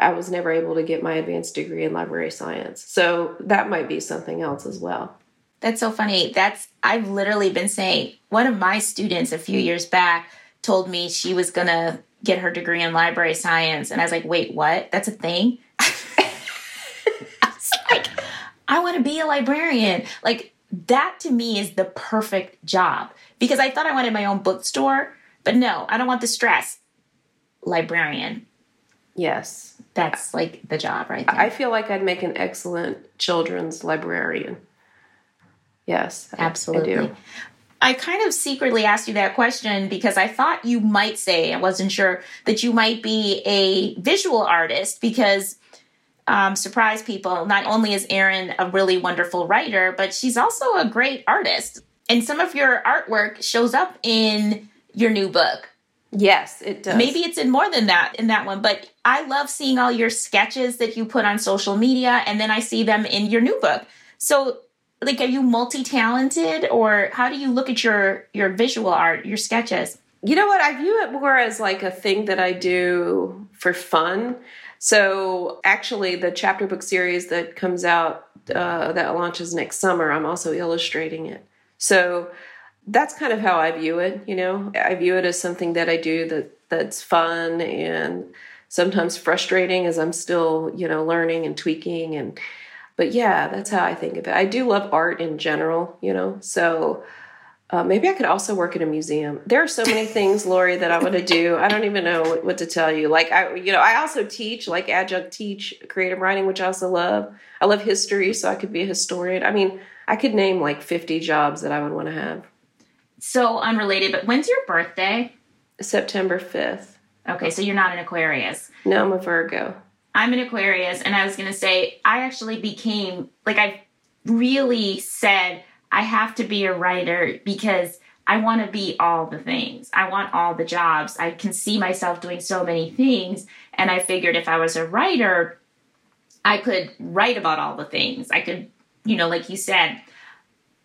I was never able to get my advanced degree in library science. So that might be something else as well. That's so funny. That's I've literally been saying, one of my students a few years back told me she was going to get her degree in library science. And I was like, wait, what? That's a thing? I was like, I want to be a librarian. Like, that to me is the perfect job, because I thought I wanted my own bookstore, but no, I don't want the stress. Librarian. Yes. That's like the job right there. I feel like I'd make an excellent children's librarian. Yes, absolutely. I, I, do. I kind of secretly asked you that question because I thought you might say, I wasn't sure, that you might be a visual artist because, um, surprise people, not only is Erin a really wonderful writer, but she's also a great artist. And some of your artwork shows up in your new book. Yes, it does. Maybe it's in more than that in that one, but I love seeing all your sketches that you put on social media, and then I see them in your new book. So, like, are you multi-talented, or how do you look at your, your visual art, your sketches? You know what? I view it more as like a thing that I do for fun. So actually the chapter book series that comes out, uh, that launches next summer, I'm also illustrating it. So that's kind of how I view it. You know, I view it as something that I do that that's fun and sometimes frustrating as I'm still, you know, learning and tweaking. And, but yeah, that's how I think of it. I do love art in general, you know, so uh, maybe I could also work at a museum. There are so many things, Lori, that I want to do. I don't even know what, what to tell you. Like, I, you know, I also teach, like adjunct teach creative writing, which I also love. I love history, so I could be a historian. I mean, I could name like fifty jobs that I would want to have. So unrelated, but when's your birthday? September fifth. Okay, so you're not an Aquarius. No, I'm a Virgo. I'm an Aquarius, and I was going to say, I actually became, like, I really said, I have to be a writer because I want to be all the things. I want all the jobs. I can see myself doing so many things, and I figured if I was a writer, I could write about all the things. I could, you know, like you said,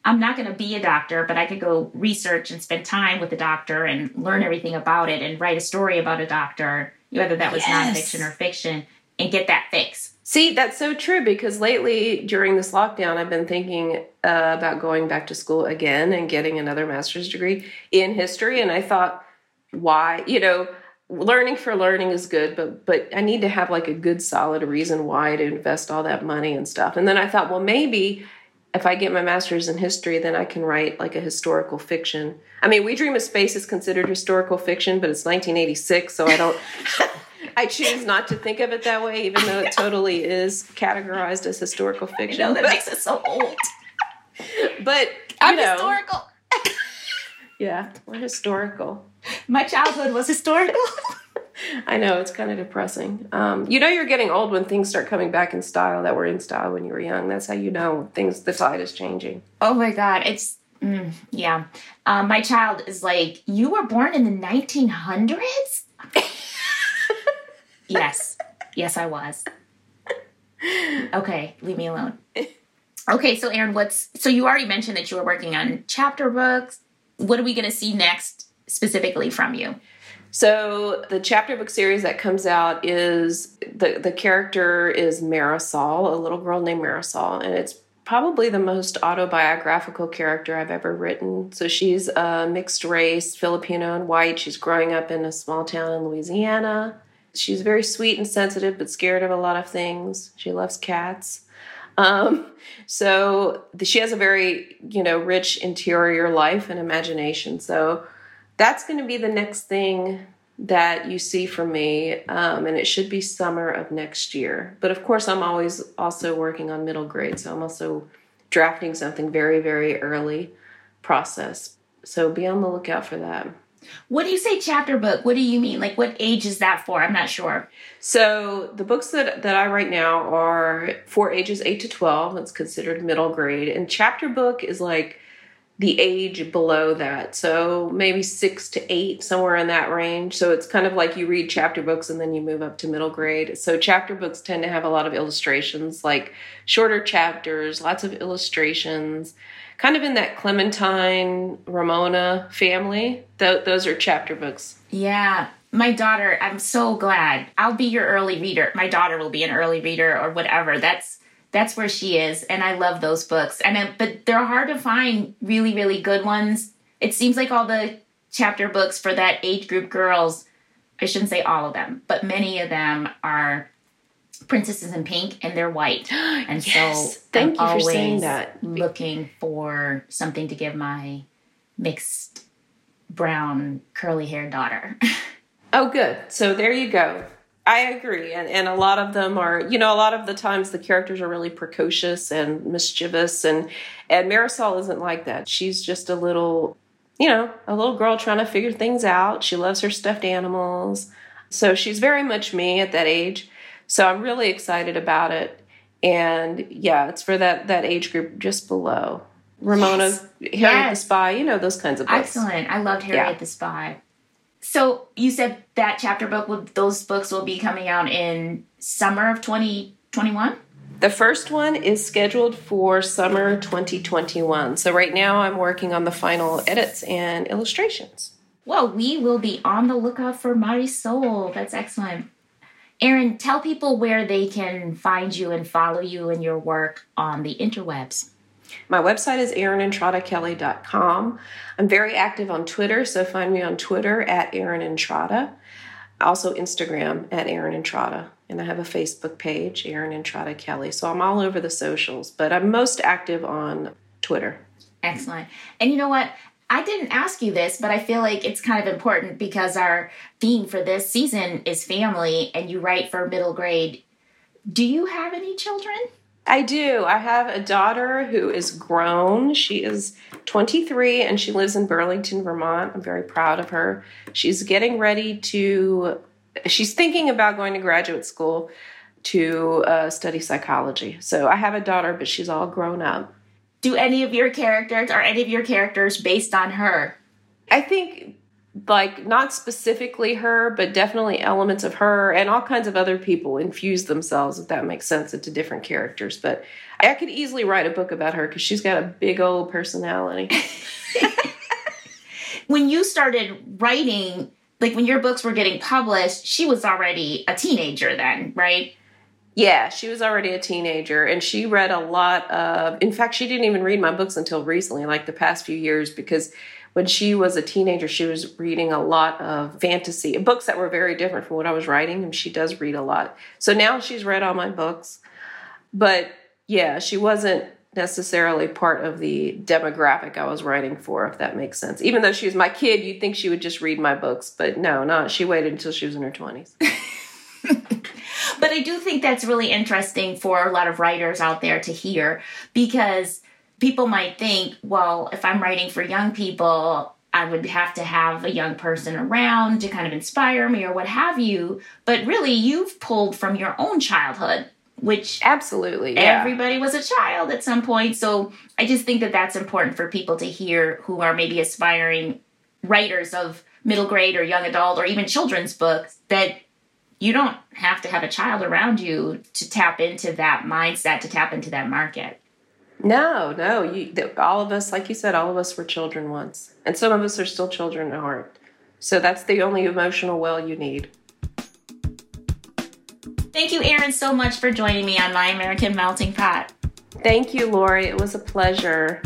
I'm not going to be a doctor, but I could go research and spend time with the doctor and learn everything about it and write a story about a doctor, whether that was yes. nonfiction or fiction, and get that fix. See, that's so true, because lately during this lockdown, I've been thinking uh, about going back to school again and getting another master's degree in history. And I thought, why, you know, learning for learning is good, but, but I need to have like a good solid reason why to invest all that money and stuff. And then I thought, well, maybe if I get my master's in history, then I can write like a historical fiction. I mean, We Dream of Space is considered historical fiction, but it's nineteen eighty-six, so I don't, I choose not to think of it that way, even though it totally is categorized as historical fiction. I know, that makes us so old. But, you I'm know. Historical. Yeah, we're historical. My childhood was historical. I know, it's kind of depressing. Um, you know you're getting old when things start coming back in style that were in style when you were young. That's how you know things, the tide is changing. Oh my God, it's, mm, yeah. Um, my child is like, you were born in the nineteen hundreds? Yes, yes I was. Okay, leave me alone. Okay, so Erin, what's, so you already mentioned that you were working on chapter books. What are we going to see next specifically from you? So the chapter book series that comes out is, the, the character is Marisol, a little girl named Marisol, and it's probably the most autobiographical character I've ever written. So she's a mixed race, Filipino and white. She's growing up in a small town in Louisiana. She's very sweet and sensitive, but scared of a lot of things. She loves cats. Um, so the, she has a very, you know, rich interior life and imagination. So that's going to be the next thing that you see from me. Um, and it should be summer of next year. But of course, I'm always also working on middle grade. So I'm also drafting something very, very early process. So be on the lookout for that. What do you say chapter book? What do you mean? Like, what age is that for? I'm not sure. So the books that, that I write now are for ages eight to twelve. It's considered middle grade. And chapter book is like the age below that. So maybe six to eight, somewhere in that range. So it's kind of like you read chapter books and then you move up to middle grade. So chapter books tend to have a lot of illustrations, like shorter chapters, lots of illustrations. Kind of in that Clementine, Ramona family. Th- those are chapter books. Yeah. My daughter, I'm so glad. I'll be your early reader. My daughter will be an early reader or whatever. That's that's where she is. And I love those books. And I, But they're hard to find really, really good ones. It seems like all the chapter books for that age group girls, I shouldn't say all of them, but many of them are Princesses in Pink, and they're white. And yes, so thank I'm you for always saying that. Looking for something to give my mixed brown curly hair daughter. Oh, good. So there you go. I agree. And, and a lot of them are, you know, a lot of the times the characters are really precocious and mischievous. And, and Marisol isn't like that. She's just a little, you know, a little girl trying to figure things out. She loves her stuffed animals. So she's very much me at that age. So I'm really excited about it. And yeah, it's for that, that age group just below. Ramona's, yes. Harriet yes. the Spy, you know, those kinds of books. Excellent. I loved Harriet yeah. the Spy. So you said that chapter book, will, those books will be coming out in summer of twenty twenty-one? The first one is scheduled for summer twenty twenty-one. So right now I'm working on the final edits and illustrations. Well, we will be on the lookout for Marisol. That's excellent. Erin, tell people where they can find you and follow you and your work on the interwebs. My website is erin entrada kelly dot com. I'm very active on Twitter, so find me on Twitter at Erin Entrada. Also Instagram at Erin Entrada. And I have a Facebook page, Erin Entrada Kelly. So I'm all over the socials, but I'm most active on Twitter. Excellent. And you know what? I didn't ask you this, but I feel like it's kind of important because our theme for this season is family, and you write for middle grade. Do you have any children? I do. I have a daughter who is grown. She is twenty-three, and she lives in Burlington, Vermont. I'm very proud of her. She's getting ready to, she's thinking about going to graduate school to uh, study psychology. So I have a daughter, but she's all grown up. Do any of your characters, are any of your characters based on her? I think, like, not specifically her, but definitely elements of her and all kinds of other people infuse themselves, if that makes sense, into different characters. But I could easily write a book about her because she's got a big old personality. When you started writing, like, when your books were getting published, she was already a teenager then, right? Yeah, she was already a teenager, and she read a lot of, in fact, she didn't even read my books until recently, like the past few years, because when she was a teenager, she was reading a lot of fantasy, books that were very different from what I was writing, and she does read a lot. So now she's read all my books, but yeah, she wasn't necessarily part of the demographic I was writing for, if that makes sense. Even though she was my kid, you'd think she would just read my books, but no, not. She waited until she was in her twenties. But I do think that's really interesting for a lot of writers out there to hear, because people might think, well, if I'm writing for young people, I would have to have a young person around to kind of inspire me or what have you. But really, you've pulled from your own childhood, which absolutely yeah. everybody was a child at some point. So I just think that that's important for people to hear who are maybe aspiring writers of middle grade or young adult or even children's books, that you don't have to have a child around you to tap into that mindset, to tap into that market. No, no. You, all of us, like you said, all of us were children once. And some of us are still children at heart. So that's the only emotional well you need. Thank you, Erin, so much for joining me on My American Melting Pot. Thank you, Lori. It was a pleasure.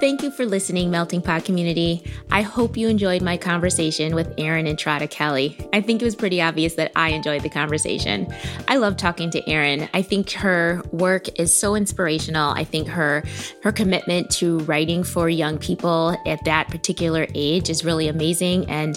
Thank you for listening, Melting Pot community. I hope you enjoyed my conversation with Erin Entrada Kelly. I think it was pretty obvious that I enjoyed the conversation. I love talking to Erin. I think her work is so inspirational. I think her her commitment to writing for young people at that particular age is really amazing. And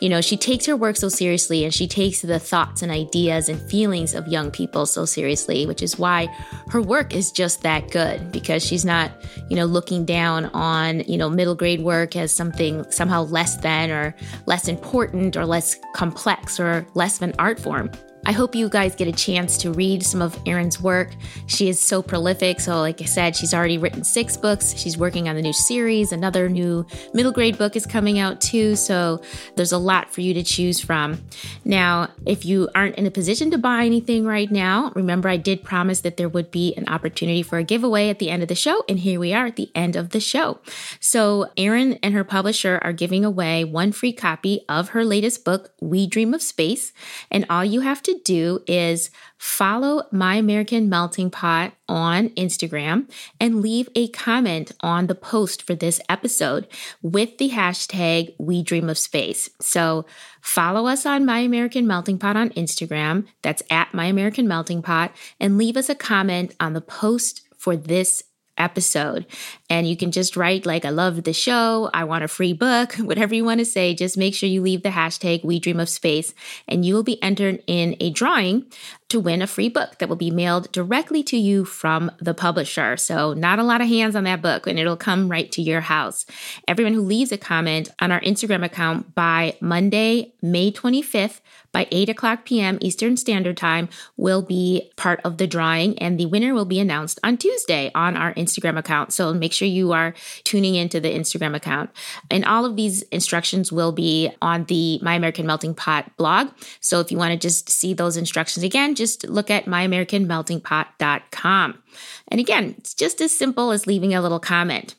you know, she takes her work so seriously, and she takes the thoughts and ideas and feelings of young people so seriously, which is why her work is just that good, because she's not, you know, looking down on, you know, middle grade work as something somehow less than or less important or less complex or less of an art form. I hope you guys get a chance to read some of Erin's work. She is so prolific. So like I said, she's already written six books. She's working on a new series. Another new middle grade book is coming out too. So there's a lot for you to choose from. Now, if you aren't in a position to buy anything right now, remember I did promise that there would be an opportunity for a giveaway at the end of the show. And here we are at the end of the show. So Erin and her publisher are giving away one free copy of her latest book, We Dream of Space. And all you have to do is follow My American Melting Pot on Instagram and leave a comment on the post for this episode with the hashtag We Dream of Space. So follow us on My American Melting Pot on Instagram. That's at My American Melting Pot, and leave us a comment on the post for this episode. And you can just write like, I love the show, I want a free book, whatever you want to say. Just make sure you leave the hashtag We Dream of Space, and you will be entered in a drawing to win a free book that will be mailed directly to you from the publisher. So not a lot of hands on that book, and it'll come right to your house. Everyone who leaves a comment on our Instagram account by Monday, May twenty-fifth, by eight o'clock p.m. Eastern Standard Time will be part of the drawing, and the winner will be announced on Tuesday on our Instagram account. So make sure you are tuning into the Instagram account. And all of these instructions will be on the My American Melting Pot blog. So if you want to just see those instructions again, just look at my american melting pot dot com. And again, it's just as simple as leaving a little comment.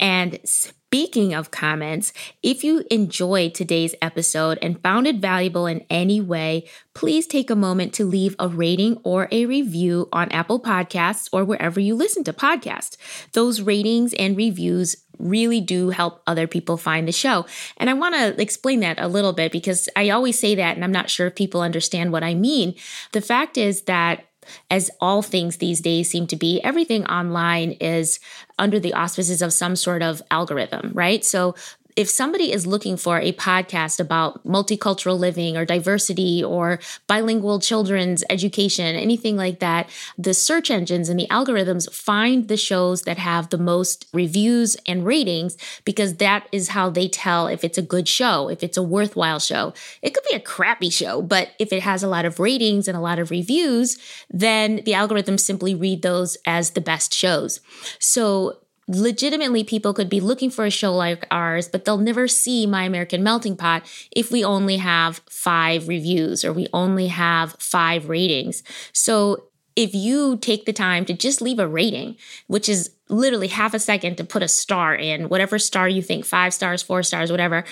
And speaking of comments, if you enjoyed today's episode and found it valuable in any way, please take a moment to leave a rating or a review on Apple Podcasts or wherever you listen to podcasts. Those ratings and reviews really do help other people find the show. And I want to explain that a little bit, because I always say that and I'm not sure if people understand what I mean. The fact is that, as all things these days seem to be, everything online is under the auspices of some sort of algorithm, right? So if somebody is looking for a podcast about multicultural living or diversity or bilingual children's education, anything like that, the search engines and the algorithms find the shows that have the most reviews and ratings, because that is how they tell if it's a good show, if it's a worthwhile show. It could be a crappy show, but if it has a lot of ratings and a lot of reviews, then the algorithms simply read those as the best shows. So legitimately, people could be looking for a show like ours, but they'll never see My American Melting Pot if we only have five reviews or we only have five ratings. So if you take the time to just leave a rating, which is literally half a second to put a star in, whatever star you think, five stars, four stars, whatever,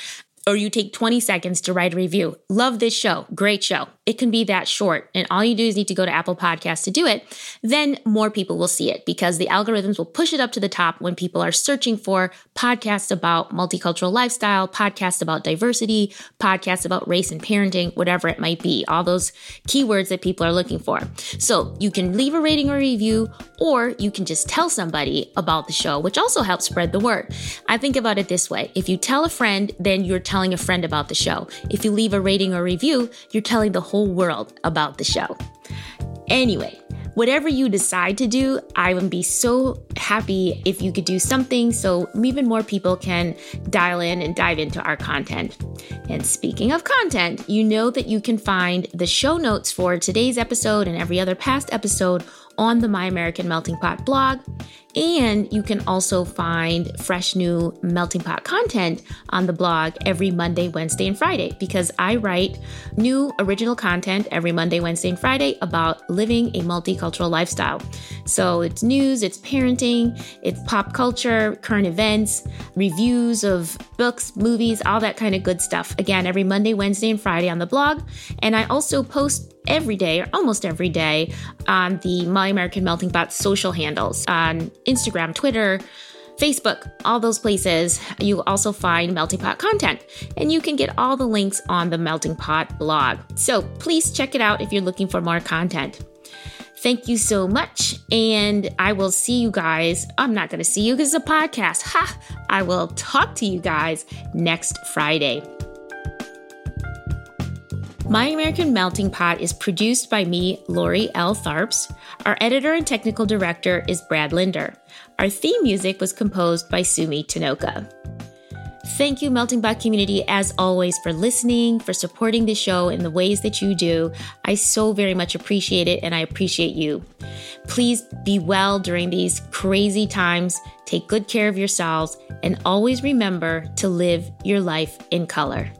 or you take twenty seconds to write a review. Love this show. Great show. It can be that short. And all you do is need to go to Apple Podcasts to do it. Then more people will see it, because the algorithms will push it up to the top when people are searching for podcasts about multicultural lifestyle, podcasts about diversity, podcasts about race and parenting, whatever it might be, all those keywords that people are looking for. So you can leave a rating or review, or you can just tell somebody about the show, which also helps spread the word. I think about it this way. If you tell a friend, then you're telling a friend about the show. If you leave a rating or review, you're telling the whole world about the show. Anyway, whatever you decide to do, I would be so happy if you could do something so even more people can dial in and dive into our content. And speaking of content, you know that you can find the show notes for today's episode and every other past episode on the My American Melting Pot blog. And you can also find fresh new Melting Pot content on the blog every Monday, Wednesday, and Friday, because I write new original content every Monday, Wednesday, and Friday about living a multicultural lifestyle. So it's news, it's parenting, it's pop culture, current events, reviews of books, movies, all that kind of good stuff. Again, every Monday, Wednesday, and Friday on the blog. And I also post every day or almost every day on the My American Melting Pot social handles on Instagram, Twitter, Facebook, all those places. You also find Melting Pot content, and you can get all the links on the Melting Pot blog. So please check it out if you're looking for more content. Thank you so much, and I will see you guys. I'm not going to see you because it's a podcast. Ha! I will talk to you guys next Friday. My American Melting Pot is produced by me, Lori L. Tharps. Our editor and technical director is Brad Linder. Our theme music was composed by Sumi Tanoka. Thank you, Melting Pot community, as always, for listening, for supporting the show in the ways that you do. I so very much appreciate it, and I appreciate you. Please be well during these crazy times. Take good care of yourselves, and always remember to live your life in color.